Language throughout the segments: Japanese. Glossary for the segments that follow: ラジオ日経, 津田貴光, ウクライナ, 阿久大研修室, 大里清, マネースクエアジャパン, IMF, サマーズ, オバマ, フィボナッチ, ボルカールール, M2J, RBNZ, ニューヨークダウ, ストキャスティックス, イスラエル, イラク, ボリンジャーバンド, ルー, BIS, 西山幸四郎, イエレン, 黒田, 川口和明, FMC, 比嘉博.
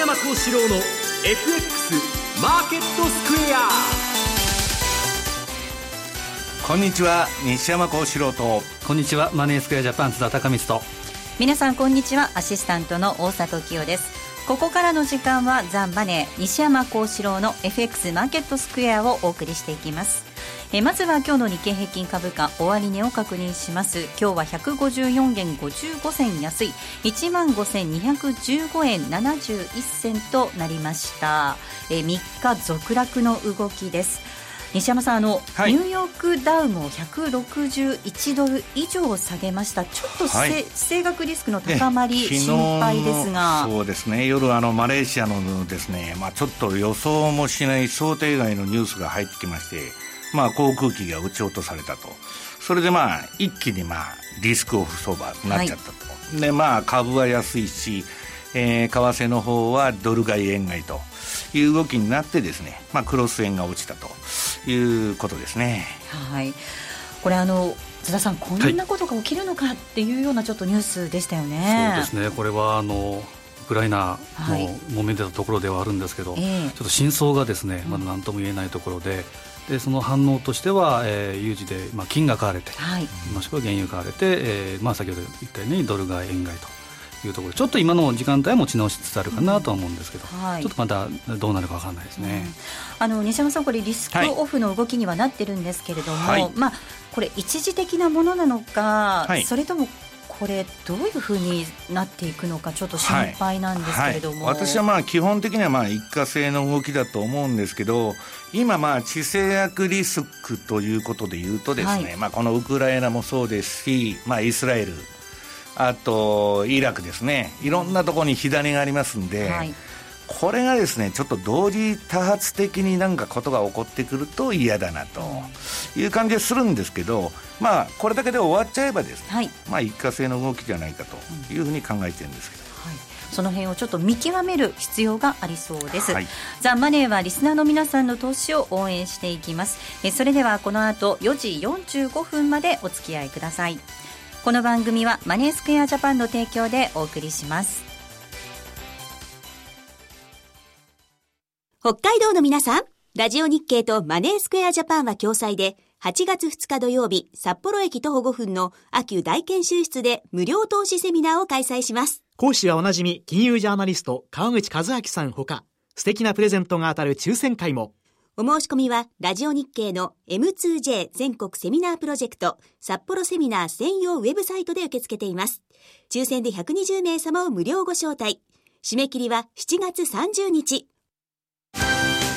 山幸四郎の FX マーケットスクエア。こんにちは、西山幸四郎と。こんにちは、マネースクエアジャパン津田貴光と。皆さんこんにちは、アシスタントの大里清です。ここからの時間はザンマネー西山幸四郎の FX マーケットスクエアをお送りしていきます。まずは今日の日経平均株価終値を確認します。今日は154円55銭安い 15,215 円71銭となりました。3日続落の動きです。西山さん、はい、ニューヨークダウも161ドル以上下げました。ちょっと地政学リスクの高まり心配ですが、そうですね、夜マレーシアのですね、ちょっと予想もしない想定外のニュースが入ってきまして、航空機が撃ち落とされたと。それで一気にリスクオフ相場になっちゃったと、はい、で株は安いし、為替の方はドル買い円買いという動きになってですね、クロス円が落ちたということですね。はい、これ津田さん、こんなことが起きるのかっていうようなちょっとニュースでしたよね。はい、そうですね、これはウクライナの揉めてたところではあるんですけど、はい、ちょっと真相がですね、まだ何とも言えないところで、でその反応としては、有事で、金が買われて、はい、もしくは原油が買われて、先ほど言ったようにドル買い円買いというところ、ちょっと今の時間帯は持ち直しつつあるかなとは思うんですけど、はい、ちょっとまだどうなるか分からないですね。西山さん、これリスクオフの動きにはなってるんですけれども、はい、これ一時的なものなのか、はい、それともこれどういうふうになっていくのかちょっと心配なんですけれども、はいはい、私は基本的には一過性の動きだと思うんですけど、今地政学リスクということでいうとですね、はい、このウクライナもそうですし、イスラエル、あとイラクですね、いろんなところに火種がありますんで、はい、これがですねちょっと同時多発的に何かことが起こってくると嫌だなという感じがするんですけど、これだけで終わっちゃえばですね、はい、一過性の動きじゃないかというふうに考えてるんですけど、はい、その辺をちょっと見極める必要がありそうです。はい、ザ・マネーはリスナーの皆さんの投資を応援していきます。それではこの後4時45分までお付き合いください。この番組はマネースクエアジャパンの提供でお送りします。北海道の皆さん、ラジオ日経とマネースクエアジャパンは共催で、8月2日土曜日、札幌駅徒歩5分の阿久大研修室で無料投資セミナーを開催します。講師はおなじみ金融ジャーナリスト川口和明さんほか、素敵なプレゼントが当たる抽選会も。お申し込みはラジオ日経の M2J 全国セミナープロジェクト札幌セミナー専用ウェブサイトで受け付けています。抽選で120名様を無料ご招待。締め切りは7月30日。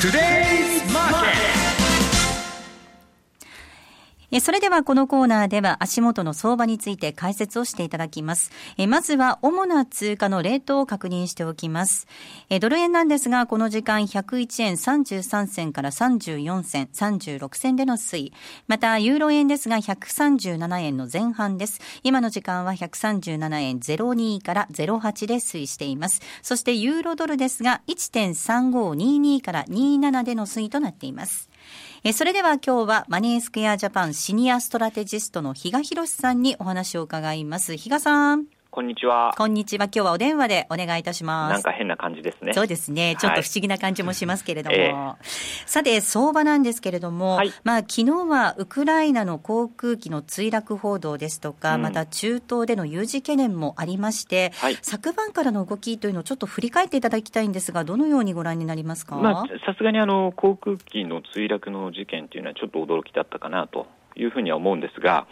Today's Market。それではこのコーナーでは足元の相場について解説をしていただきます。まずは主な通貨のレートを確認しておきます。ドル円なんですが、この時間101円33銭から34銭36銭での推移。またユーロ円ですが、137円の前半です。今の時間は137円02から08で推移しています。そしてユーロドルですが 1.3522 から27での推移となっています。それでは今日はマネースクエアジャパンシニアストラテジストの比嘉博さんにお話を伺います。比嘉さん、こんにちは。こんにちは。今日はお電話でお願いいたします。なんか変な感じですね。そうですね、ちょっと不思議な感じもしますけれども、さて相場なんですけれども、はい、昨日はウクライナの航空機の墜落報道ですとか、また中東での有事懸念もありまして、はい、昨晩からの動きというのをちょっと振り返っていただきたいんですが、どのようにご覧になりますか？さすがに航空機の墜落の事件というのはちょっと驚きだったかなというふうには思うんですが、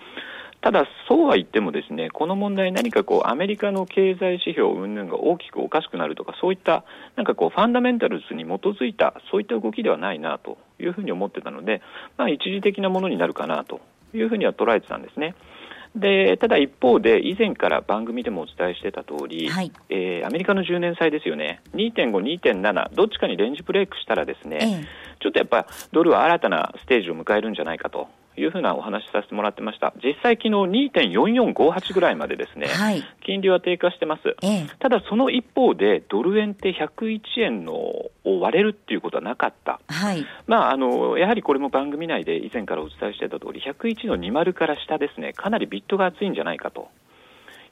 ただそうは言ってもですね、この問題何かアメリカの経済指標云々が大きくおかしくなるとか、そういったファンダメンタルズに基づいたそういった動きではないなというふうに思ってたので、一時的なものになるかなというふうには捉えてたんですね。でただ一方で以前から番組でもお伝えしてた通り、はい、アメリカの10年債ですよね。 2.5、2.7 どっちかにレンジブレイクしたらですね、ちょっとやっぱドルは新たなステージを迎えるんじゃないかというふうなお話しさせてもらってました。実際昨日 2.4458 ぐらいまでですね、はい、金利は低下してます、ただその一方でドル円って101円のを割れるっていうことはなかった、はい、まあやはりこれも番組内で以前からお伝えしてた通り101の20から下ですね、かなりビットが厚いんじゃないかと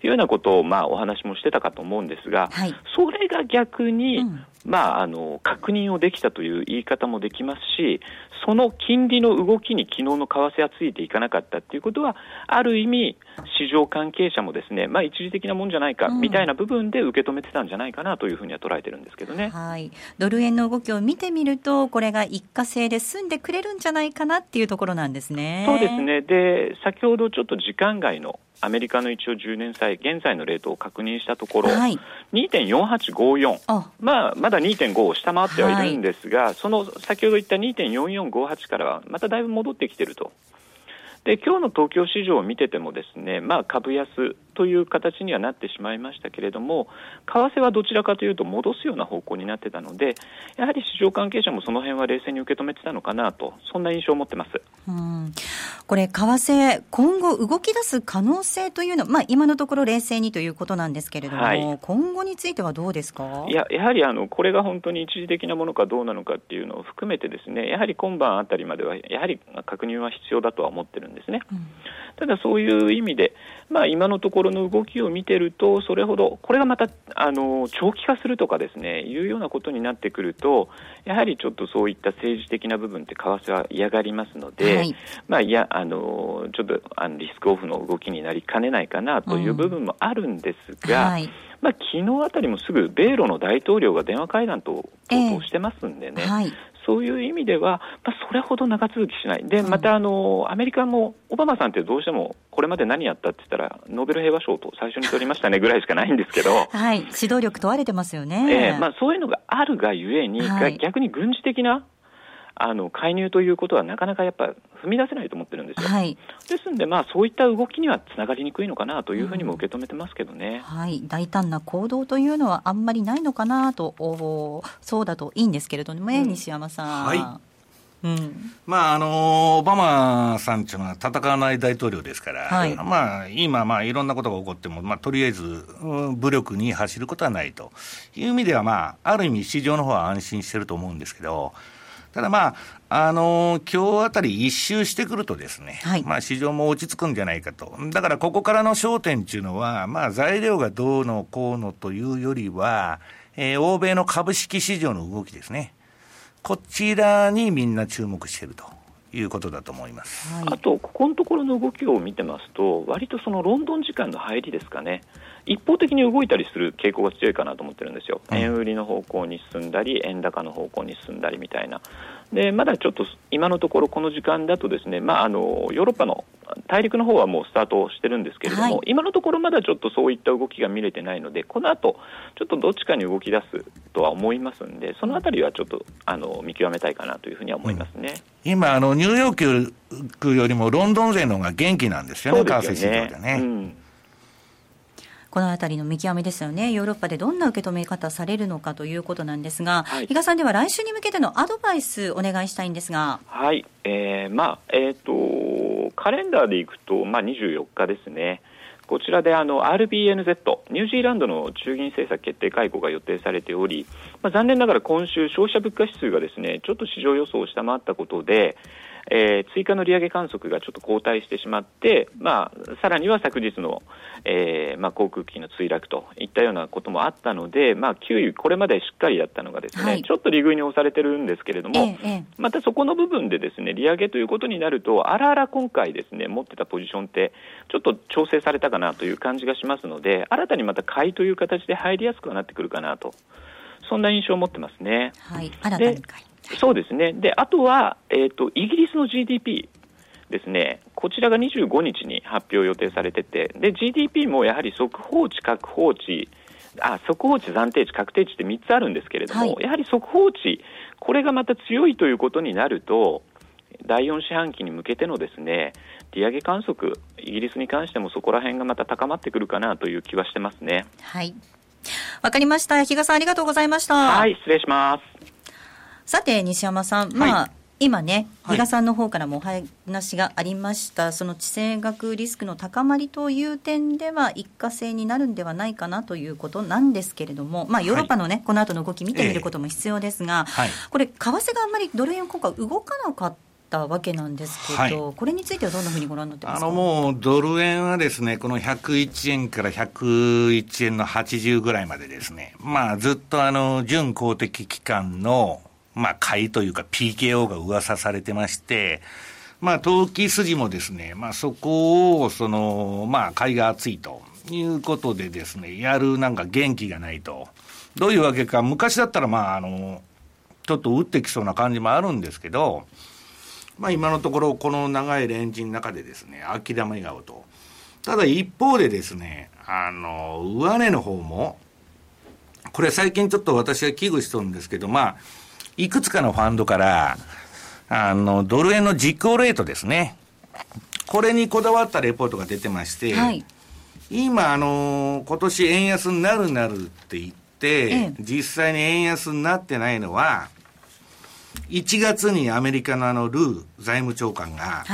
いうようなことを、まあ、お話もしてたかと思うんですが、はい、それが逆に、まあ、確認をできたという言い方もできますし、その金利の動きに昨日の為替はついていかなかったということはある意味市場関係者もですね、まあ、一時的なもんじゃないかみたいな部分で受け止めてたんじゃないかなというふうには捉えてるんですけどね、はい、ドル円の動きを見てみるとこれが一過性で済んでくれるんじゃないかなっていうところなんですね。そうですね。で先ほどちょっと時間外のアメリカの一応10年債現在のレートを確認したところ、はい、2.4854、まあ、まだ 2.5 を下回ってはいるんですが、はい、その先ほど言った 2.4458 からはまただいぶ戻ってきてると。で今日の東京市場を見ててもですね、まあ、株安という形にはなってしまいましたけれども、為替はどちらかというと戻すような方向になってたので、やはり市場関係者もその辺は冷静に受け止めてたのかなと、そんな印象を持ってます。これ為替今後動き出す可能性というのは、まあ、今のところ冷静にということなんですけれども、はい、今後についてはどうですか。いや、やはりこれが本当に一時的なものかどうなのかっていうのを含めてですね、やはり今晩あたりまではやはり確認は必要だとは思ってるんですね、ただそういう意味で、まあ、今のところの動きを見てるとそれほどこれがまた長期化するとかですねいうようなことになってくるとやはりちょっとそういった政治的な部分って為替は嫌がりますので、はい、まあ、いやちょっとリスクオフの動きになりかねないかなという部分もあるんですが、はい、まあ、昨日あたりもすぐ米ロの大統領が電話会談と応答してますんでね、はい、そういう意味では、まあ、それほど長続きしない。で、またアメリカもオバマさんってどうしてもこれまで何やったって言ったらノーベル平和賞と最初に取りましたねぐらいしかないんですけど、はい、指導力問われてますよね、まあ、そういうのがあるがゆえに、はい、逆に軍事的な介入ということはなかなかやっぱ踏み出せないと思ってるんですよ、はい、ですので、まあ、そういった動きにはつながりにくいのかなというふうにも受け止めてますけどね、はい、大胆な行動というのはあんまりないのかなと、そうだといいんですけれども、西山さん、はい、まあ、オバマさんというのは戦わない大統領ですから、はい、まあ、今、まあ、いろんなことが起こっても、まあ、とりあえず武力に走ることはないという意味では、まあ、ある意味市場の方は安心してると思うんですけど、ただ、まあ今日あたり一周してくるとですね、はい、まあ、市場も落ち着くんじゃないかと。だからここからの焦点というのは、まあ、材料がどうのこうのというよりは、欧米の株式市場の動きですね、こちらにみんな注目しているということだと思います、はい、あとここのところの動きを見てますと割とそのロンドン時間の入りですかね、一方的に動いたりする傾向が強いかなと思ってるんですよ。円売りの方向に進んだり円高の方向に進んだりみたいな。でまだちょっと今のところこの時間だとですね、まあ、ヨーロッパの大陸の方はもうスタートしてるんですけれども、はい、今のところまだちょっとそういった動きが見れてないのでこの後ちょっとどっちかに動き出すとは思いますんで、そのあたりはちょっと見極めたいかなというふうには思いますね、今ニューヨークよりもロンドン勢の方が元気なんですよね、為替市場でね、このあたりの見極めですよね。ヨーロッパでどんな受け止め方されるのかということなんですが、はい、比嘉さんでは来週に向けてのアドバイスお願いしたいんですが、はい、まあカレンダーでいくと、まあ、24日ですね、こちらでRBNZ ニュージーランドの中銀政策決定会合が予定されており、まあ、残念ながら今週消費者物価指数がですねちょっと市場予想を下回ったことで追加の利上げ観測がちょっと後退してしまって、まあ、さらには昨日の、まあ、航空機の墜落といったようなこともあったので、まあ、給油これまでしっかりだったのがですね、はい、ちょっと利食いに押されてるんですけれども、またそこの部分でですね利上げということになるとあらあら今回ですね持ってたポジションってちょっと調整されたかなという感じがしますので、新たにまた買いという形で入りやすくはなってくるかなと、そんな印象を持ってますね、はい、新たに買い、そうですね。であとは、イギリスの GDP ですね、こちらが25日に発表予定されてて、で GDP もやはり速報値、暫定値、確定値って3つあるんですけれども、はい、やはり速報値これがまた強いということになると第4四半期に向けてのですね、利上げ観測、イギリスに関してもそこら辺がまた高まってくるかなという気はしてますね。はい。わかりました。比嘉さんありがとうございました。はい、失礼します。さて、西山さん、今ね、比嘉さんの方からもお話がありました、その地政学リスクの高まりという点では一過性になるんではないかなということなんですけれども、ヨーロッパのね、この後の動き見てみることも必要ですが、これ為替があんまりドル円今回動かなかったわけなんですけど、これについてはどんなふうにご覧になってますか？もうドル円はですね、この101円から101円の80ぐらいまでですね、ずっと準公的機関の買いというか PKO が噂されてまして、投機筋もですね、そこを買いが厚いということでですね、やる元気がないと。どういうわけか、昔だったらちょっと打ってきそうな感じもあるんですけど、今のところこの長いレンジの中でですね、諦め顔と。ただ一方でですね、上値の方も、これ最近ちょっと私は危惧してるんですけど、いくつかのファンドから、ドル円の実行レートですね。これにこだわったレポートが出てまして、今、今年円安になるなるって言って、実際に円安になってないのは、1月にアメリカのルー財務長官が、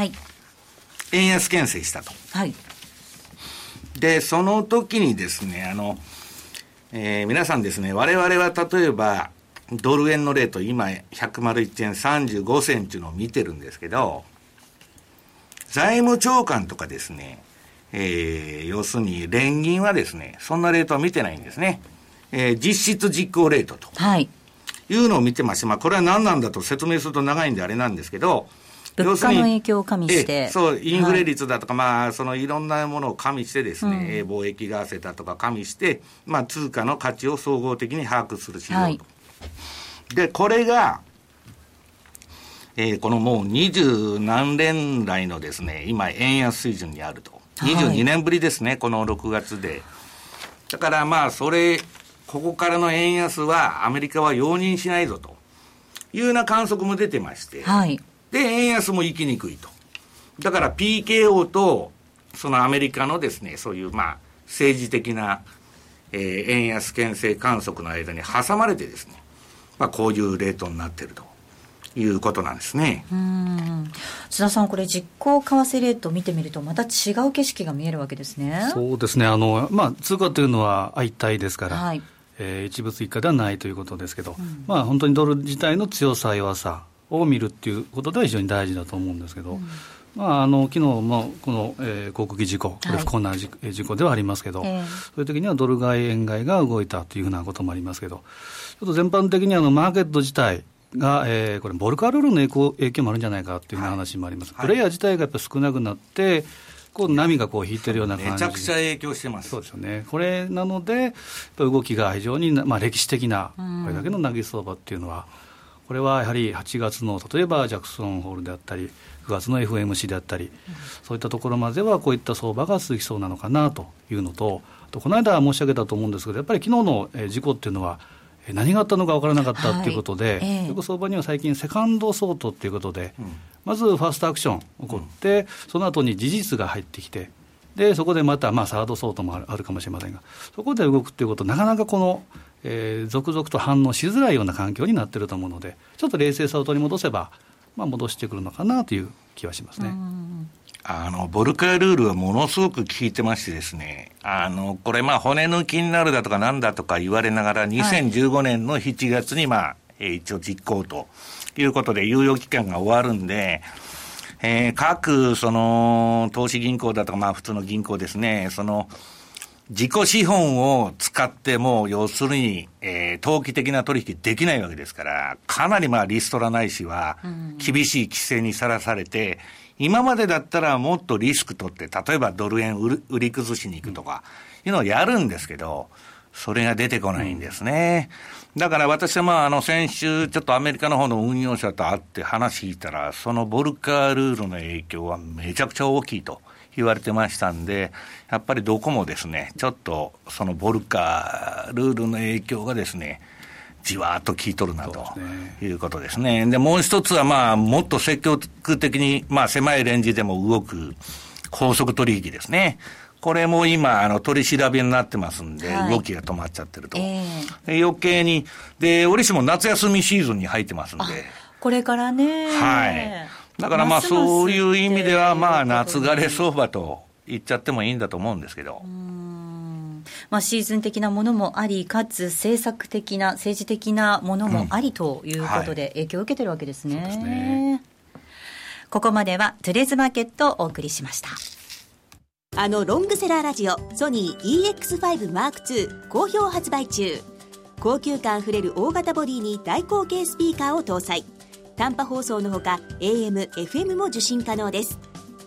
円安牽制したと。で、その時にですね、皆さんですね、我々は例えば、ドル円のレート、今、101円35銭というのを見てるんですけど、財務長官とかですね、要するに連銀はですね、そんなレートは見てないんですね。実質実行レートというのを見てまして、これは何なんだと説明すると長いんであれなんですけど、物価の影響を加味して。そう、インフレ率だとか、いろんなものを加味してですね、貿易が合わせたとか加味して、通貨の価値を総合的に把握する指標と。で、これが、このもう20何年来のですね、今、円安水準にあると。22年ぶりですね、この6月で。だからここからの円安はアメリカは容認しないぞというような観測も出てまして、で、円安も行きにくいと。だから PKO と、アメリカのですね、そういう政治的な、円安牽制観測の間に挟まれてですね、こういうレートになっているということなんですね。須田さん、これ実行為替レートを見てみるとまた違う景色が見えるわけですね。そうですね、通貨というのは相対ですから、一物一貨ではないということですけど、本当にドル自体の強さ弱さを見るということでは非常に大事だと思うんですけど、昨日もこの、航空機事故、これ不幸な事故ではありますけど、そういう時にはドル買い円買いが動いたというふうなこともありますけど、ちょっと全般的にマーケット自体が、これボルカールールの影響もあるんじゃないかという話もあります。プレイヤー自体がやっぱ少なくなって波が引いてるような感じ、めちゃくちゃ影響してます。そうですよね。これなので動きが非常に、歴史的なこれだけの投げ相場っていうのは、これはやはり8月の例えばジャクソンホールであったり9月の FMC であったり、そういったところまではこういった相場が続きそうなのかなというのと、この間申し上げたと思うんですけど、やっぱり昨日の事故っていうのは何があったのか分からなかったということで、よく相場には最近セカンドソートということで、まずファーストアクション起こって、その後に事実が入ってきて、でそこでまたサードソートもあるかもしれませんが、そこで動くということ、なかなかこの続々と反応しづらいような環境になっていると思うので、ちょっと冷静さを取り戻せば、戻してくるのかなという気はしますね。ボルカールールはものすごく効いてましてですね、これ骨抜きになるだとかなんだとか言われながら、2015年の7月に一応実行ということで猶予期間が終わるんで、各投資銀行だとか普通の銀行ですね、自己資本を使っても要するに、投機的な取引できないわけですから、かなりリストラないしは厳しい規制にさらされて、今までだったらもっとリスク取って、例えばドル円売り崩しに行くとかいうのをやるんですけど、それが出てこないんですね。だから私は先週ちょっとアメリカの方の運用者と会って話聞いたら、そのボルカールールの影響はめちゃくちゃ大きいと言われてましたんで、やっぱりどこもですね、ちょっとボルカールールの影響がですね、じわーっと効いとるなということですね。で、もう一つは、まあ、もっと積極的に、まあ、狭いレンジでも動く高速取引ですね。これも今、取り調べになってますんで、はい、動きが止まっちゃってると。余計に、で、折しも夏休みシーズンに入ってますんで。これからね。はい。だからまあ、そういう意味では、まあ、夏枯れ相場と言っちゃってもいいんだと思うんですけど。まあ、シーズン的なものもあり、かつ政策的な、政治的なものもありということで、影響を受けてるわけですね。そうですね。ここまでは、トゥデイズマーケットをお送りしました。ロングセラーラジオソニー EX5 Mark II 好評発売中。高級感あふれる大型ボディに大口径スピーカーを搭載。短波放送のほか AM、FM も受信可能です。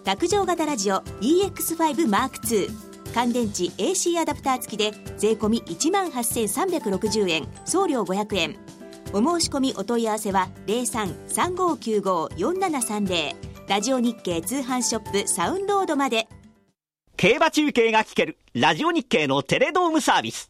卓上型ラジオ EX5 Mark II 乾電池 AC アダプター付きで税込 18,360 円、送料500円。お申し込みお問い合わせは 03-3595-4730 ラジオ日経通販ショップサウンロードまで。競馬中継が聞けるラジオ日経のテレドームサービス。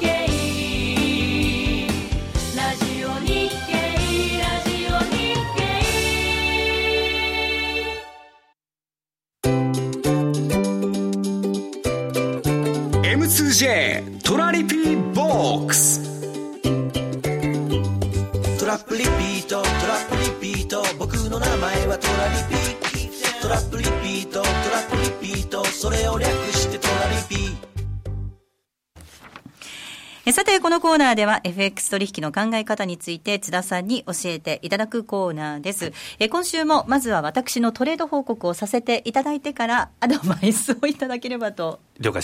経、ラジオ日経、ラジオ日経。M2J トラリピーボックス。トラップリピート、トラップリピート、僕の名前はトラリピ。トラップリピート、トラップリピート、それを略してトラリピ。さて、このコーナーでは FX 取引の考え方について津田さんに教えていただくコーナーです。今週もまずは私のトレード報告をさせていただいてからアドバイスをいただければと思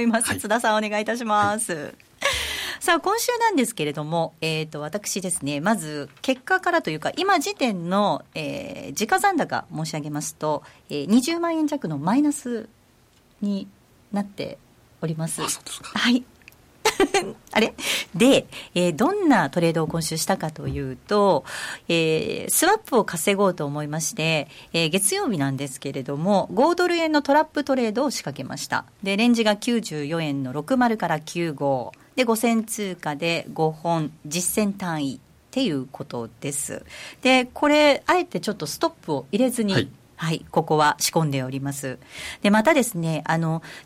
います。津田さん、お願いいたします。はい、さあ、今週なんですけれども、私ですね、まず結果からというか、今時点の、時価残高申し上げますと、20万円弱のマイナスになっております。あ、そうですか。はい。あれで、どんなトレードを今週したかというと、スワップを稼ごうと思いまして、月曜日なんですけれども5ドル円のトラップトレードを仕掛けました。で、レンジが94円の60から95で5銭通貨で5本、実銭単位っていうことです。で、これあえてちょっとストップを入れずに、はいはい、ここは仕込んでおります。で、またですね、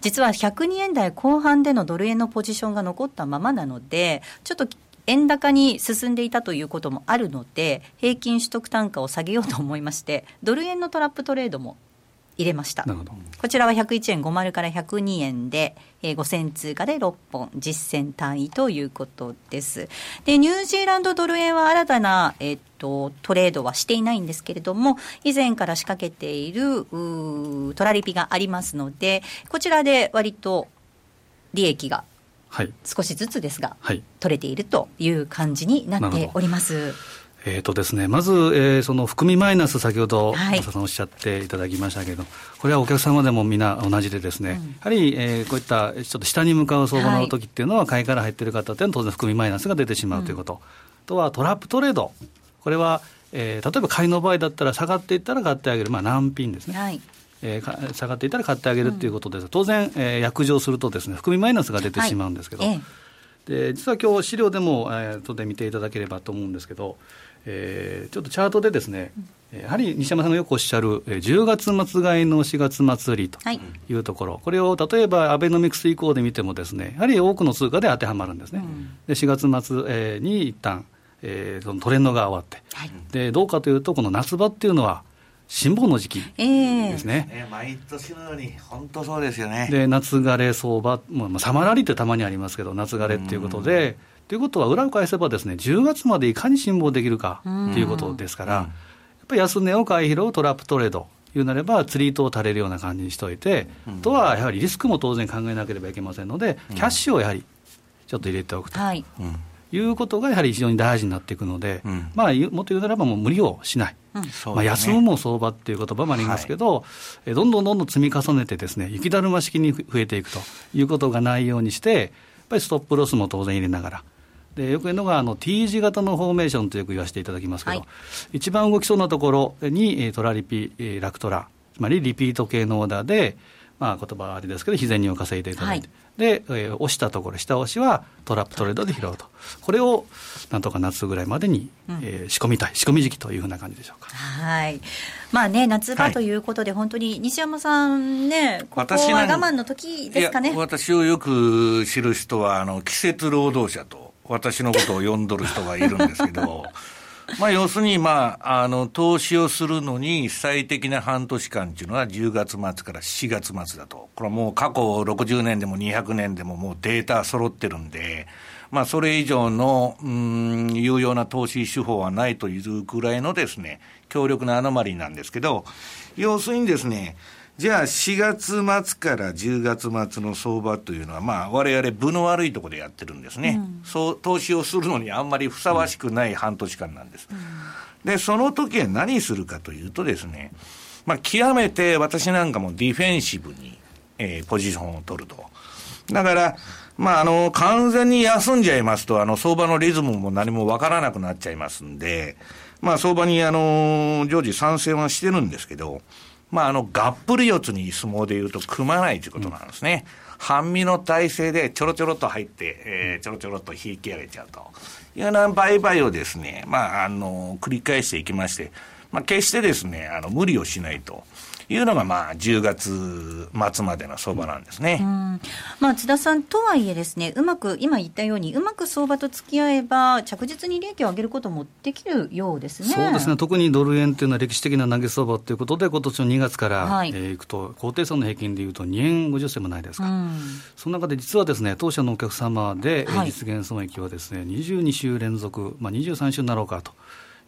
実は102円台後半でのドル円のポジションが残ったままなので、ちょっと円高に進んでいたということもあるので、平均取得単価を下げようと思いまして、ドル円のトラップトレードも入れました。なるほど。こちらは101円50から102円で、5銭通貨で6本、実銭単位ということです。で、ニュージーランドドル円は新たな、トレードはしていないんですけれども、以前から仕掛けているトラリピがありますので、こちらで割と利益が少しずつですが、はい、取れているという感じになっております。ですね、まず、その含みマイナス、先ほど松田さんおっしゃっていただきましたけど、これはお客様でもみんな同じでですね、やはり、こういったちょっと下に向かう相場の時っていうのは、買いから入っている方っていうのは当然含みマイナスが出てしまうということ、あとはトラップトレード、これは、例えば買いの場合だったら下がっていったら買ってあげる、まあ、難品ですね、はい、下がっていったら買ってあげるということです。当然、約定するとですね、含みマイナスが出てしまうんですけど、はい、で、実は今日資料でも、後で見ていただければと思うんですけど、ちょっとチャートでですね、やはり西山さんがよくおっしゃる10月末買いの4月末売りというところ、はい、これを例えばアベノミクス以降で見てもですね、やはり多くの通貨で当てはまるんですね、うん、で、4月末、に一旦、そのトレンドが終わって、はい、で、どうかというとこの夏場っていうのは辛抱の時期ですね、毎年のように本当そうですよね。で、夏枯れ相場、もうサマラリってたまにありますけど、夏枯れっていうことで、ということは裏を返せばですね、10月までいかに辛抱できるかということですから、やっぱり安値を買い拾うトラップトレードいうなれば釣り糸を垂れるような感じにしておいて、あとはやはりリスクも当然考えなければいけませんので、キャッシュをやはりちょっと入れておくと、はい、いうことがやはり非常に大事になっていくので、まあ、もっと言うならばもう無理をしない、まあ、休むも相場っていう言葉もありますけど、はい、どんどん積み重ねてですね、雪だるま式に増えていくということがないようにして、ぱりストップロスも当然入れながらで、よく言うのがT 字型のフォーメーションとよく言わせていただきますけど、はい、一番動きそうなところにトラリピ、ラクトラ、つまりリピート系のオーダーで、まあ、言葉はあれですけど日銭を稼いでいただいて、はい、で、押したところ下押しはトラップトレードで拾うと、これをなんとか夏ぐらいまでに、仕込みたい仕込み時期というふうな感じでしょうか。はい、まあね、夏場ということで、はい、本当に西山さんね、ここは我慢の時ですかね。私をよく知る人は季節労働者と私のことを呼んどる人がいるんですけどまあ要するに、まあ、投資をするのに最適な半年間というのは10月末から7月末だと。これはもう過去60年でも200年でももうデータ揃ってるんで、まあそれ以上の有用な投資手法はないというくらいのですね、強力なアノマリーなんですけど、要するにですね、じゃあ4月末から10月末の相場というのは、まあ我々分の悪いところでやってるんですね、うん、そう投資をするのにあんまりふさわしくない半年間なんです、うん、でその時は何するかというとですね、まあ極めて私なんかもディフェンシブに、ポジションを取ると。だからまあ完全に休んじゃいますと相場のリズムも何もわからなくなっちゃいますんで、まあ相場に常時参戦はしてるんですけど、まあがっぷり四つに相撲で言うと組まないということなんですね。半身の体勢でちょろちょろっと入って、ちょろちょろっと引き上げちゃうというような売買をですね、まあ繰り返していきまして、まあ決してですね、無理をしないというのがまあ10月末までの相場なんですね。うん、まあ津田さんとはいえですね、うまく今言ったようにうまく相場と付き合えば着実に利益を上げることもできるようですね。そうですね。特にドル円というのは歴史的な投げ相場ということで、今年の2月から、はいいくと高低差の平均でいうと2円50銭もないですか。うん、その中で実はですね、当社のお客様で実現損益はですね、はい、22週連続、まあ、23週になろうかと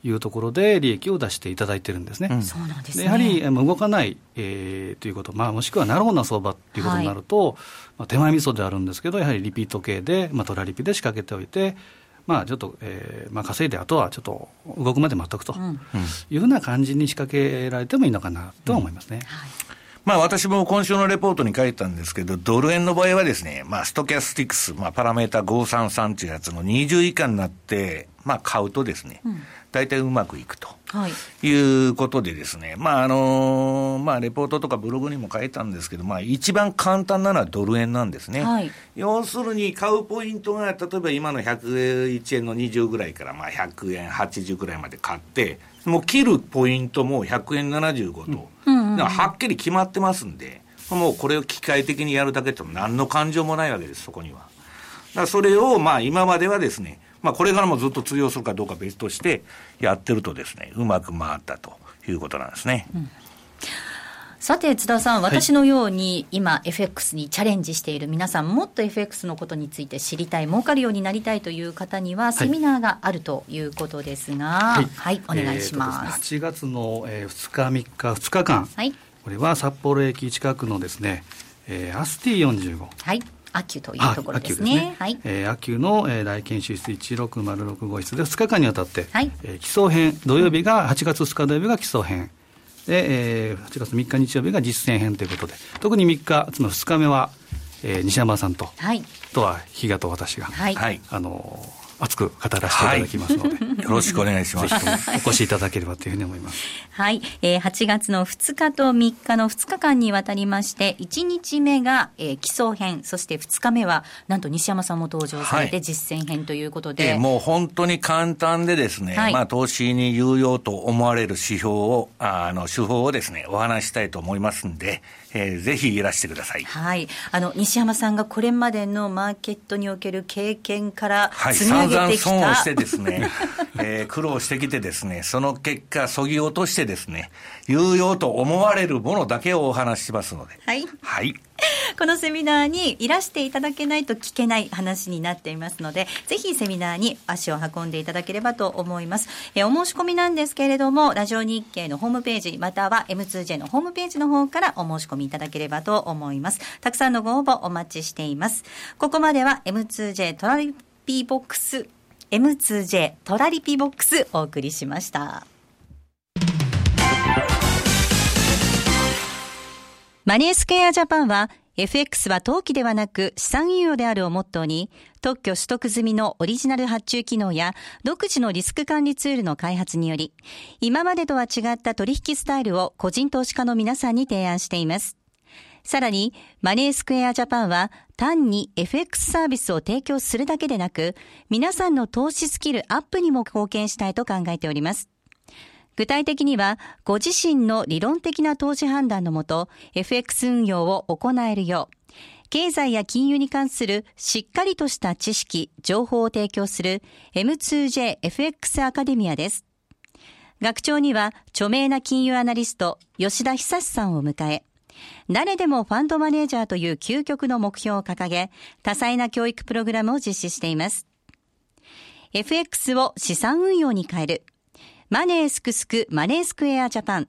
いうところで利益を出していただいてるんですね。うん、そうなんですね。やはり動かない、ということ、まあ、もしくはなるほどな相場ということになると、はい、まあ、手前味噌であるんですけど、やはりリピート系で、まあ、トラリピで仕掛けておいて、まあ、ちょっと、まあ、稼いであとはちょっと動くまで待っとくというふうな感じに仕掛けられてもいいのかなとは思いますね。うん、はい、まあ、私も今週のレポートに書いたんですけど、ドル円の場合はですね、まあ、ストキャスティクス、まあ、パラメータ533というやつの20以下になって、まあ、買うとですね、うん、大体うまくいくと、はい、いうことでですね、まあまあ、レポートとかブログにも書いたんですけど、まあ、一番簡単なのはドル円なんですね。はい、要するに買うポイントが例えば今の101円の20ぐらいから、まあ、100円80ぐらいまで買って、もう切るポイントも100円75と、うんうんうん、はっきり決まってますんで、もうこれを機械的にやるだけって何の感情もないわけです、そこには。だからそれをまあ今まではですね、まあ、これからもずっと通用するかどうか別としてやってるとですね、うまく回ったということなんですね。うん、さて津田さん、私のように今 FX にチャレンジしている皆さん、もっと FX のことについて知りたい、儲かるようになりたいという方にはセミナーがあるということですが、はい、はい、お願いします。8月の2日3日2日間、はい、これは札幌駅近くのですね、アスティ45、はい、アキュというところですね。アキュですね。はい。アキュの、来研修室16065号室で2日間にわたって、はい、基礎編、土曜日が8月2日土曜日が基礎編で、8月3日日曜日が実践編ということで、特に3日つまり2日目は、西山さんと、はい、とは比嘉と私が、はい、熱く語らせていただきますので、はい、よろしくお願いします。お越しいただければというふうに思います。はい、8月の2日と3日の2日間にわたりまして、1日目が、基礎編、そして2日目はなんと西山さんも登場されて実践編ということで、はい、もう本当に簡単でですね、はい、まあ、投資に有用と思われる指標を手法をですねお話したいと思いますんで、ぜひいらしてください。はい、西山さんがこれまでのマーケットにおける経験から積み上げてきた、はい、散々損をしてですね、苦労してきてですね、その結果そぎ落としてですね、有用と思われるものだけをお話ししますので、はい、はい、このセミナーにいらしていただけないと聞けない話になっていますので、ぜひセミナーに足を運んでいただければと思います。お申し込みなんですけれども、ラジオ日経のホームページまたは M2J のホームページの方からお申し込みいただければと思います。たくさんのご応募お待ちしています。ここまでは M2J トラリピボックス M2J トラリピボックスお送りしました。マネースクエアジャパンは FX は投機ではなく資産運用であるをモットーに、特許取得済みのオリジナル発注機能や独自のリスク管理ツールの開発により、今までとは違った取引スタイルを個人投資家の皆さんに提案しています。さらに、マネースクエアジャパンは単に FX サービスを提供するだけでなく、皆さんの投資スキルアップにも貢献したいと考えております。具体的には、ご自身の理論的な投資判断のもと、FX 運用を行えるよう、経済や金融に関するしっかりとした知識、情報を提供する M2J FX アカデミアです。学長には、著名な金融アナリスト、吉田久さんを迎え、誰でもファンドマネージャーという究極の目標を掲げ、多彩な教育プログラムを実施しています。FX を資産運用に変える。マネースクスクマネースクエアジャパン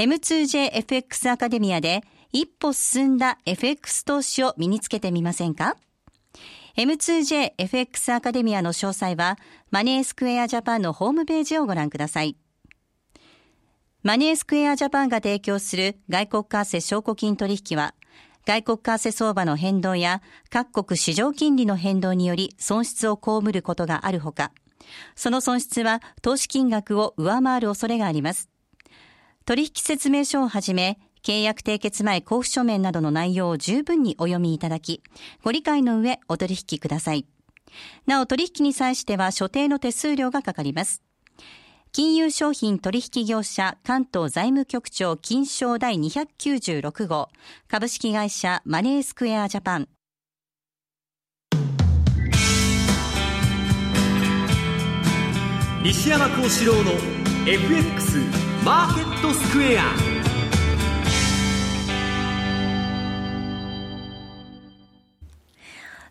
M2JFX アカデミアで一歩進んだ FX 投資を身につけてみませんか。 M2JFX アカデミアの詳細はマネースクエアジャパンのホームページをご覧ください。マネースクエアジャパンが提供する外国為替証拠金取引は、外国為替相場の変動や各国市場金利の変動により損失を被ることがあるほか、その損失は投資金額を上回る恐れがあります。取引説明書をはじめ、契約締結前交付書面などの内容を十分にお読みいただき、ご理解の上お取引ください。なお、取引に際しては所定の手数料がかかります。金融商品取引業者関東財務局長金商第296号株式会社マネースクエアジャパン。西山孝四郎の FX マーケットスクエア。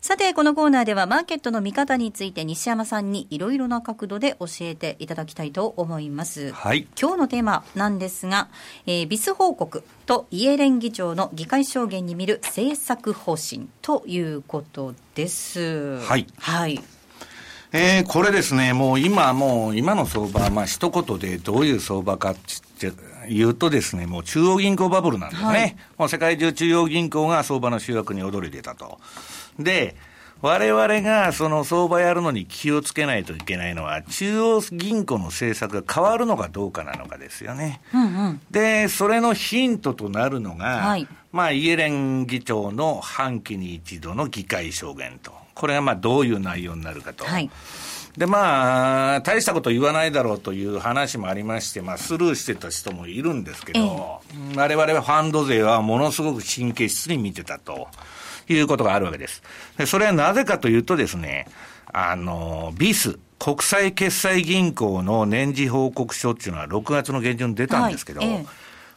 さて、このコーナーではマーケットの見方について西山さんにいろいろな角度で教えていただきたいと思います、はい、今日のテーマなんですが、BIS 報告とイエレン議長の議会証言に見る政策方針ということです。はい、はい、これですね、もう今の相場は、一言でどういう相場かって言うとですね、もう中央銀行バブルなんですね。はい、もう世界中中央銀行が相場の集約に躍り出たと。で、我々がその相場やるのに気をつけないといけないのは、中央銀行の政策が変わるのかどうかなのかですよね。うんうん、で、それのヒントとなるのが、はい、イエレン議長の半期に一度の議会証言と。これはどういう内容になるかと、はい、で大したこと言わないだろうという話もありまして、スルーしてた人もいるんですけど、我々はファンド勢はものすごく神経質に見てたということがあるわけです。でそれはなぜかというとですね、BIS 国際決済銀行の年次報告書っていうのは6月の下旬に出たんですけど、はい、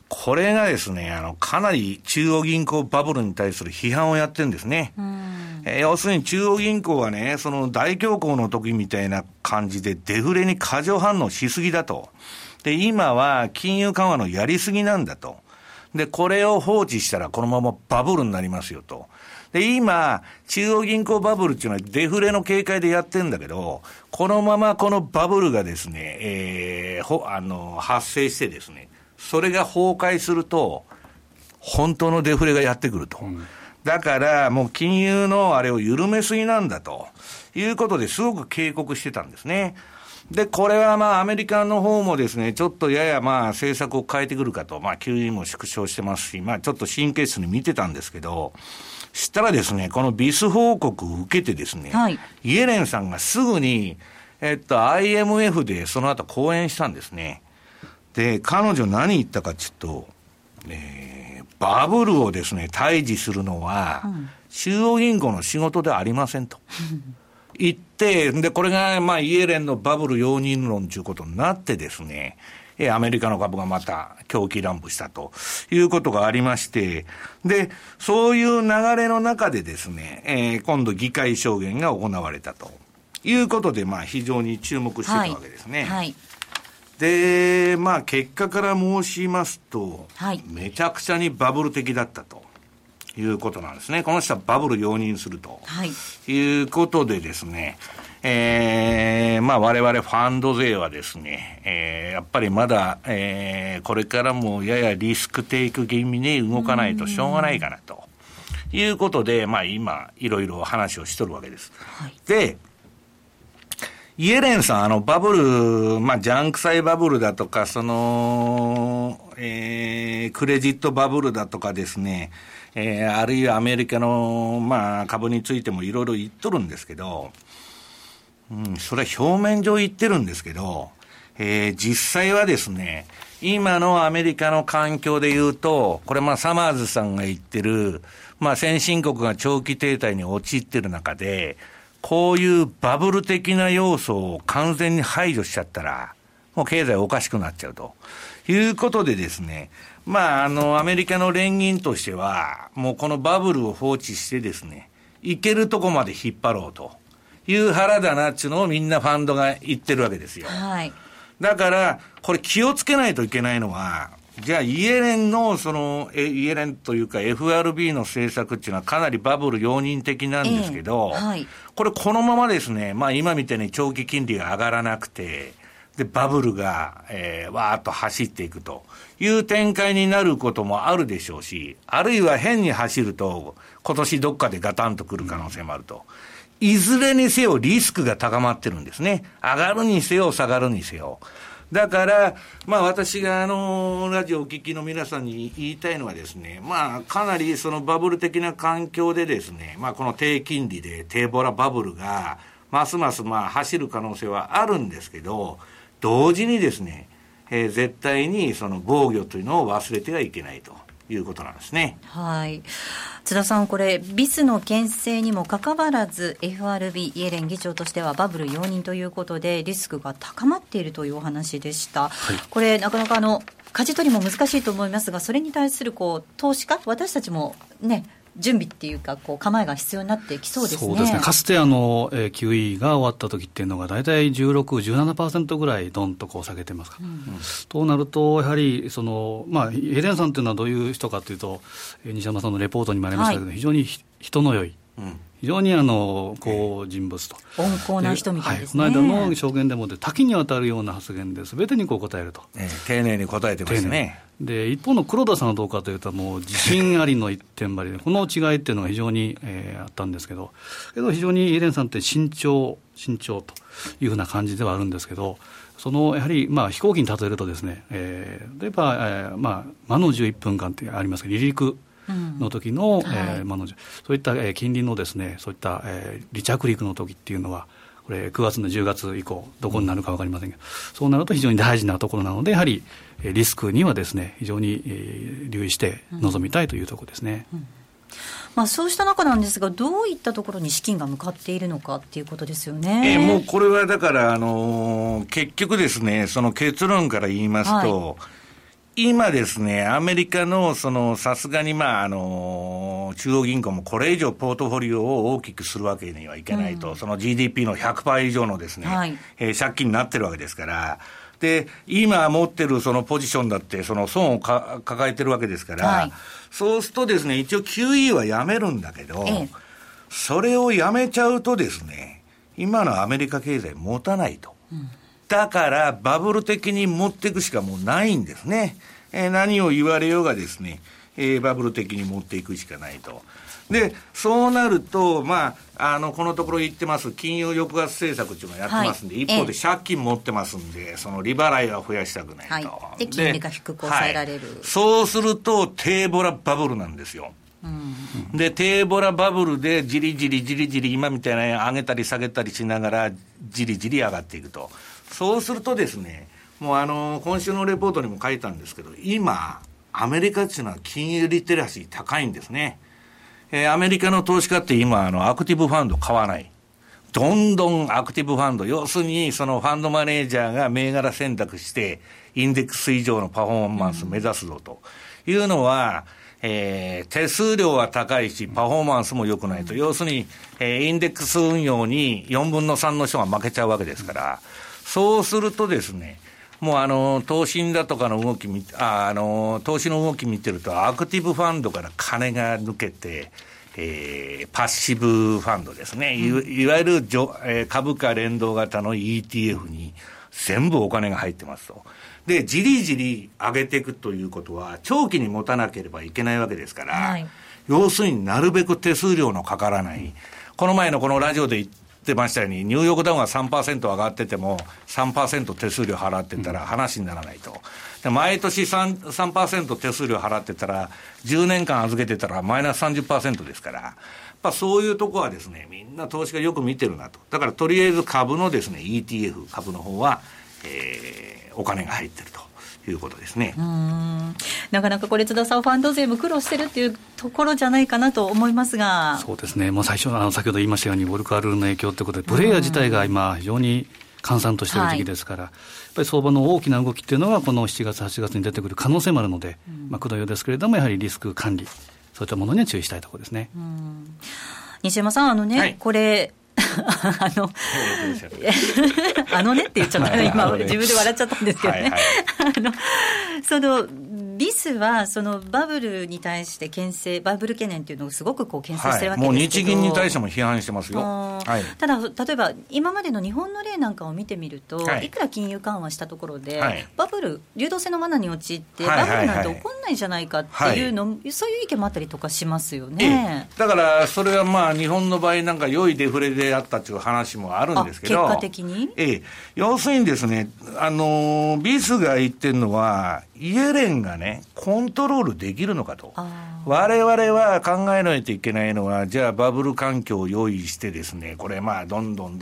これがですね、かなり中央銀行バブルに対する批判をやってるんですね。要するに中央銀行はね、その大恐慌の時みたいな感じでデフレに過剰反応しすぎだと。で、今は金融緩和のやりすぎなんだと。で、これを放置したらこのままバブルになりますよと。で、今、中央銀行バブルっていうのはデフレの警戒でやってんだけど、このままこのバブルがですね、発生してですね、それが崩壊すると、本当のデフレがやってくると。だから、もう金融のあれを緩めすぎなんだということですごく警告してたんですね。で、これはアメリカの方もですね、ちょっとやや政策を変えてくるかと、QE も縮小してますし、ちょっと神経質に見てたんですけど、したらですね、このBIS報告を受けてですね、はい、イエレンさんがすぐに、IMF でその後講演したんですね。で、彼女何言ったかちょっと、バブルをですね、退治するのは、中央銀行の仕事ではありませんと言って、で、これが、イエレンのバブル容認論ということになってですね、アメリカの株がまた狂気乱舞したということがありまして、で、そういう流れの中でですね、今度議会証言が行われたということで、非常に注目しているわけですね。はい。はい、で、結果から申しますと、はい、めちゃくちゃにバブル的だったということなんですね。この人はバブル容認すると、はい、いうことでですね、我々ファンド勢はですね、やっぱりまだ、これからもややリスクテイク気味に動かないとしょうがないかなということで、まあ、今いろいろ話をしとるわけです、はい、でイエレンさん、バブル、まあ、ジャンク債バブルだとか、クレジットバブルだとかですね、あるいはアメリカの、まあ、株についてもいろいろ言っとるんですけど、うん、それは表面上言ってるんですけど、実際はですね、今のアメリカの環境で言うと、これまあサマーズさんが言ってる、まあ先進国が長期停滞に陥ってる中で、こういうバブル的な要素を完全に排除しちゃったら、もう経済おかしくなっちゃうということでですね、まあアメリカの連銀としては、もうこのバブルを放置してですね、いけるとこまで引っ張ろうという腹だなっていうのをみんなファンドが言ってるわけですよ。はい。だから、これ気をつけないといけないのは、じゃあイエレンのイエレンというか FRB の政策っていうのはかなりバブル容認的なんですけど、はい、これこのままですね、まあ今みたいに長期金利が上がらなくて、で、バブルが、わーっと走っていくという展開になることもあるでしょうし、あるいは変に走ると、今年どっかでガタンと来る可能性もあると。いずれにせよリスクが高まってるんですね。上がるにせよ下がるにせよ。だから、まあ私がラジオお聞きの皆さんに言いたいのはですね、まあかなりそのバブル的な環境でですね、まあこの低金利で低ボラバブルが、ますますまあ走る可能性はあるんですけど、同時にですね、絶対にその防御というのを忘れてはいけないということなんですね。はい。津田さん、これBISの牽制にもかかわらず FRB イエレン議長としてはバブル容認ということでリスクが高まっているというお話でした、はい、これなかなか舵取りも難しいと思いますが、それに対する投資家私たちもね、準備っていうか構えが必要になってきそうですね。そうですね。かつてQE が終わった時っていうのが大体16、17% ぐらいドンと下げてますから、うん、となるとやはりまあ、イエレンさんっていうのはどういう人かというと、西山さんのレポートにもありましたけど、はい、非常に人の良い、うん、非常に好人物と温厚な人みたいですね、はい、この間の証言でも多岐にわたるような発言で全てに答えると、丁寧に答えてますね。で一方の黒田さんはどうかというと、もう自信ありの一点張りでこの違いっていうのが非常に、あったんですけど、非常にイエレンさんって慎重というふうな感じではあるんですけど、やはり、まあ、飛行機に例えるとですね、例えば、まあ、魔の11分間ってありますけど、離陸の時の、うん、そういった、近隣のですね、そういった、離着陸の時っていうのはこれ9月の10月以降どこになるか分かりませんが、うん、そうなると非常に大事なところなので、やはりリスクにはですね、非常に、留意して臨みたいというところですね、うんうん、まあ、そうした中なんですが、どういったところに資金が向かっているのかっていうことですよね。もうこれはだから、結局ですね、その結論から言いますと、はい、今ですね、アメリカのさすがにまあ中央銀行もこれ以上ポートフォリオを大きくするわけにはいけないと、うん、その GDP の 100% 以上のですね、はい、借金になってるわけですから、で今持ってるそのポジションだってその損を抱えてるわけですから、はい、そうするとですね、一応 QE はやめるんだけど、それをやめちゃうとですね、今のアメリカ経済持たないと。うん、だからバブル的に持っていくしかもうないんですね、何を言われようがですね、バブル的に持っていくしかないと。でそうなると、まあ、このところ言ってます金融抑圧政策というのをやってますんで、はい、一方で借金持ってますんで、その利払いは増やしたくないと、はい、で金利が低く抑えられる、はい、そうすると低ボラバブルなんですよ。うん、で低ボラバブルでじりじり今みたいな上げたり下げたりしながらじりじり上がっていくと。そうするとですね、もう今週のレポートにも書いたんですけど、今アメリカっていうのは金融リテラシー高いんですね、アメリカの投資家って今アクティブファンド買わない、どんどんアクティブファンド、要するにそのファンドマネージャーが銘柄選択してインデックス以上のパフォーマンス目指すぞというのは、手数料は高いしパフォーマンスも良くないと、要するに、インデックス運用に4分の3の人が負けちゃうわけですから、そうするとですね、もう投信だとかの動き、投資の動き見てると、アクティブファンドから金が抜けて、パッシブファンドですね、うん、いわゆる株価連動型の ETF に全部お金が入ってますと。で、じりじり上げていくということは長期に持たなければいけないわけですから、はい、要するになるべく手数料のかからない、うん、この前のこのラジオで言ってましたようにニューヨークダウンが 3% 上がってても 3% 手数料払ってたら話にならないと、で毎年 3% 手数料払ってたら10年間預けてたらマイナス 30% ですから、やっぱそういうとこはですね、みんな投資家よく見てるなと。だからとりあえず株のですね ETF 株の方は、お金が入ってるということですね。なかなかこれ津田さんファンド税も苦労してるっていうところじゃないかなと思いますが、そうですね、もう最初先ほど言いましたようにボルカールールの影響ということでプレイヤー自体が今非常に閑散としている時期ですから、はい、やっぱり相場の大きな動きっていうのはこの7月8月に出てくる可能性もあるので、苦労ですけれどもやはりリスク管理そういったものには注意したいところですね。西山さんはい、これって言っちゃったら今自分で笑っちゃったんですけどね、はいはい、そのBISはそのバブルに対して牽制、バブル懸念というのをすごくこう牽制してるわけですけど、はい、もう日銀に対しても批判してますよ、はい、ただ例えば今までの日本の例なんかを見てみると、はい、いくら金融緩和したところで、はい、バブル流動性の罠に陥って、はい、バブルなんて起こんないじゃないかっていうの、はい、そういう意見もあったりとかしますよね。だからそれはまあ日本の場合なんか良いデフレであったという話もあるんですけど、結果的に、要するにですね、BISが言ってるのはイエレンがねコントロールできるのかと、我々は考えないといけないのは、じゃあバブル環境を用意してですね、これまあどんどん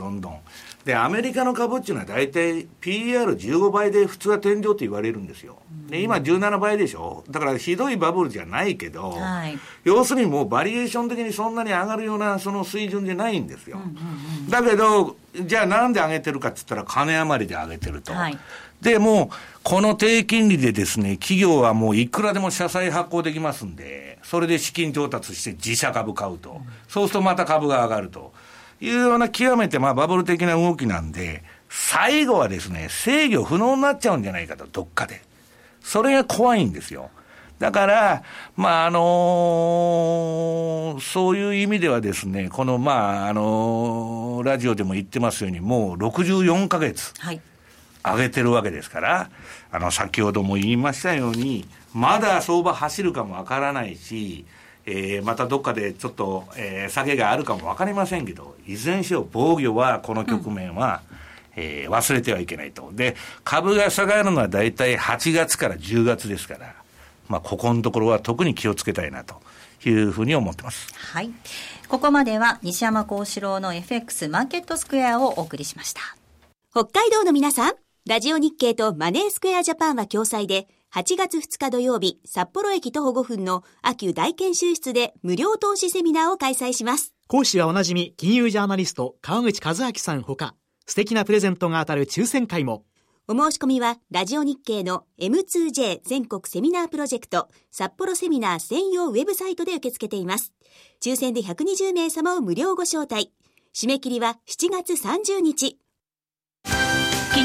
で、アメリカの株っていうのは大体 PR15 倍で普通は天井と言われるんですよ。で今17倍でしょ、だからひどいバブルじゃないけど、はい、要するにもうバリエーション的にそんなに上がるようなその水準じゃないんですよ、だけどじゃあなんで上げてるかって言ったら金余りで上げてると、はい、でもうこの低金利でですね、企業はもういくらでも社債発行できますんで、それで資金調達して自社株買うと、そうするとまた株が上がるというような極めてまあバブル的な動きなんで、最後はですね制御不能になっちゃうんじゃないかと、どっかでそれが怖いんですよ。だからまあそういう意味ではですね、このまあラジオでも言ってますようにもう64ヶ月上げてるわけですから、先ほども言いましたようにまだ相場走るかもわからないし、またどっかでちょっと、下げがあるかもわかりませんけど、いずれにしろ防御はこの局面は、忘れてはいけないと。で株が下がるのはだいたい8月から10月ですから、まあ、ここのところは特に気をつけたいなというふうに思ってます、はい、ここまでは西山孝四郎の FX マーケットスクエアをお送りしました。北海道の皆さん、ラジオ日経とマネースクエアジャパンは共催で8月2日土曜日、札幌駅徒歩5分の阿久大研修室で無料投資セミナーを開催します。講師はおなじみ金融ジャーナリスト川口和明さんほか、素敵なプレゼントが当たる抽選会も。お申し込みはラジオ日経の M2J 全国セミナープロジェクト札幌セミナー専用ウェブサイトで受け付けています。抽選で120名様を無料ご招待。締め切りは7月30日。気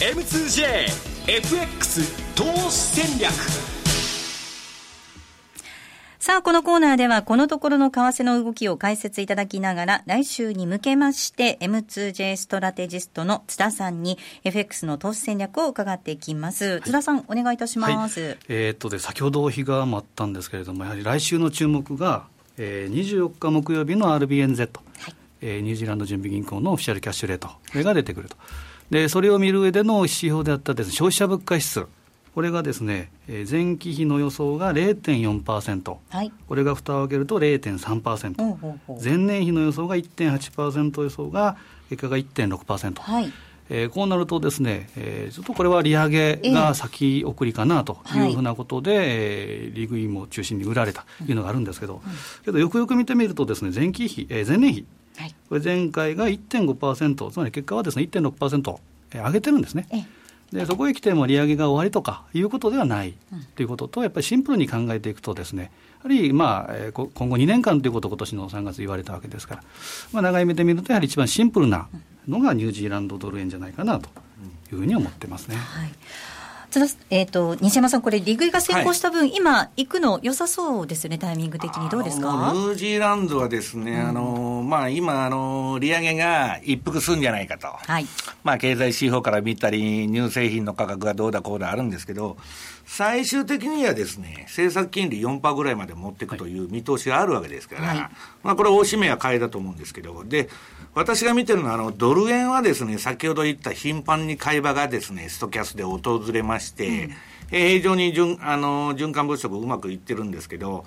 M2J FX 投資戦略。さあこのコーナーではこのところの為替の動きを解説いただきながら、来週に向けまして M2J ストラテジストの津田さんに FX の投資戦略を伺っていきます、はい、津田さんお願いいたします、はい、で先ほど日が余ったんですけれども、やはり来週の注目が、24日木曜日の RBNZ、はい、ニュージーランド準備銀行のオフィシャルキャッシュレート、これが出てくると。でそれを見る上での指標であったです、ね、消費者物価指数、これがですね、前期比の予想が 0.4%、はい、これが蓋を開けると 0.3%、前年比の予想が 1.8%、 予想が結果が 1.6%、はい、こうなるとですね、ちょっとこれは利上げが先送りかなというふうなことで、利食いも中心に売られたというのがあるんですけど、けどよくよく見てみるとですね、前年比、はい、これ前回が 1.5%、 つまり結果はですね 1.6% 上げてるんですね。でそこへ来ても利上げが終わりとかいうことではないということと、やっぱりシンプルに考えていくとですね、やはりまあ今後2年間ということを今年の3月言われたわけですから、まあ、長い目で見るとやはり一番シンプルなのがニュージーランドドル円じゃないかなというふうに思ってますね。はい、西山さん、これ利食いが成功した分、はい、今行くの良さそうですよね、タイミング的にどうですか。ニュージーランドはですね、まあ、今利上げが一服するんじゃないかと、はい、まあ、経済指標から見たり乳製品の価格がどうだこうだあるんですけど、最終的にはですね政策金利 4% ぐらいまで持っていくという見通しがあるわけですから、はい、まあ、これ大締めは買いだと思うんですけど、で私が見てるのはドル円はですね、先ほど言った頻繁に買い場がですねストキャスで訪れまして、非常に循環物色うまくいってるんですけど、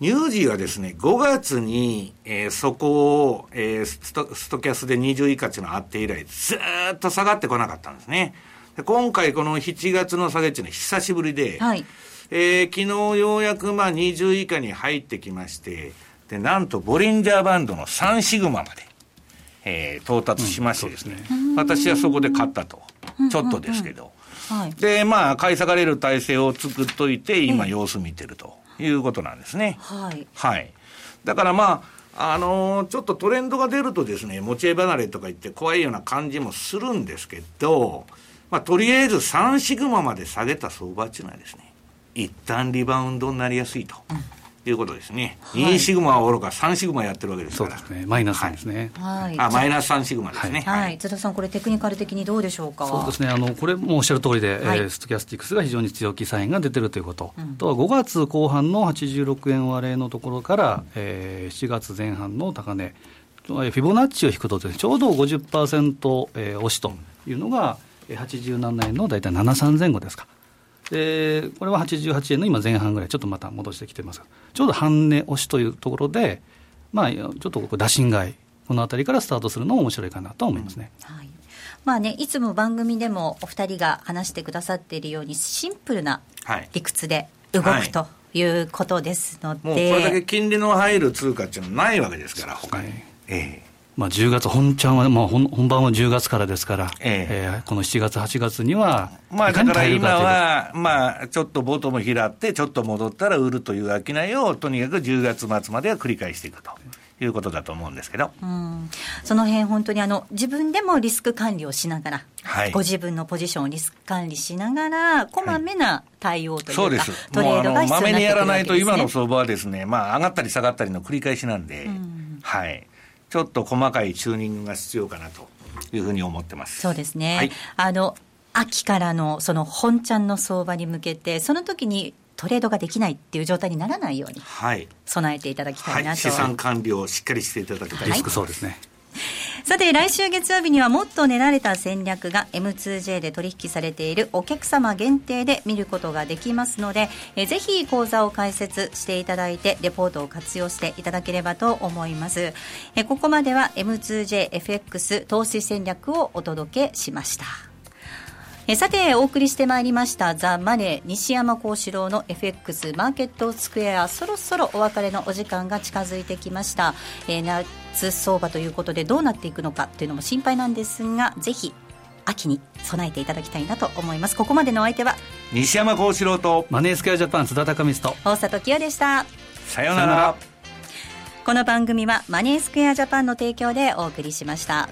ニュージーはですね5月に、そこを、ストキャスで20以下というのがあって以来ずっと下がってこなかったんですね。で今回この7月の下げというのは久しぶりで、はい、昨日ようやくまあ20以下に入ってきまして、でなんとボリンジャーバンドの3シグマまで、到達しましてですね、私はそこで買ったと、ちょっとですけど、はい、でまあ買い下がれる体制を作っといて今様子見てるということなんですね。はい、はい、だからまあちょっとトレンドが出るとですね持ち合い離れとか言って怖いような感じもするんですけど、まあ、とりあえず3シグマまで下げた相場っていうのはですね一旦リバウンドになりやすいと、いうことですね。はい、2シグマはおろか3シグマやってるわけですから、そうですね、マイナス3ですね、はい、あマイナス3シグマですね。はいはい、津田さん、これテクニカル的にどうでしょうか。そうですね、これもおっしゃる通りで、はい、ストキャスティックスが非常に強気サインが出てるということ、あとは5月後半の86円割れのところから、7月前半の高値フィボナッチを引くとですね、ちょうど 50% 押しというのが87円のだいたい73前後ですか。でこれは88円の今前半ぐらいちょっとまた戻してきてますが、ちょうど半値押しというところで、まあ、ちょっと打診買いこのあたりからスタートするのも面白いかなと思いますね。はい、まあね、いつも番組でもお二人が話してくださっているようにシンプルな理屈で動くということですので、はいはい、もうこれだけ金利の入る通貨っていうのはないわけですから、他に、まあ、10月 本番は10月からですから、この7月8月には、まあ、だから今は、まあ、ちょっとボトム拾ってちょっと戻ったら売るという商いをとにかく10月末までは繰り返していくということだと思うんですけど、うん、その辺本当に自分でもリスク管理をしながら、はい、ご自分のポジションをリスク管理しながらこまめな対応というか、はい、トレードが必要になってくるわけですね。まめにやらないと今の相場はですね、まあ、上がったり下がったりの繰り返しなんで、うん、はい、ちょっと細かいチューニングが必要かなというふうに思ってます。そうですね、はい、秋からのその本ちゃんの相場に向けて、その時にトレードができないっていう状態にならないように備えていただきたいなと、はいはい、資産管理をしっかりしていただきたい、はい、リスク、そうですね。さて来週月曜日にはもっと練られた戦略が M2J で取引されているお客様限定で見ることができますので、ぜひ講座を開設していただいてレポートを活用していただければと思います。ここまでは M2JFX 投資戦略をお届けしました。さてお送りしてまいりましたザ・マネー西山孝四郎の FX マーケットスクエア、そろそろお別れのお時間が近づいてきました。夏相場ということでどうなっていくのかというのも心配なんですが、ぜひ秋に備えていただきたいなと思います。ここまでのお相手は西山孝四郎とマネースクエアジャパン津田貴光と大里清でした。さようなら。この番組はマネースクエアジャパンの提供でお送りしました。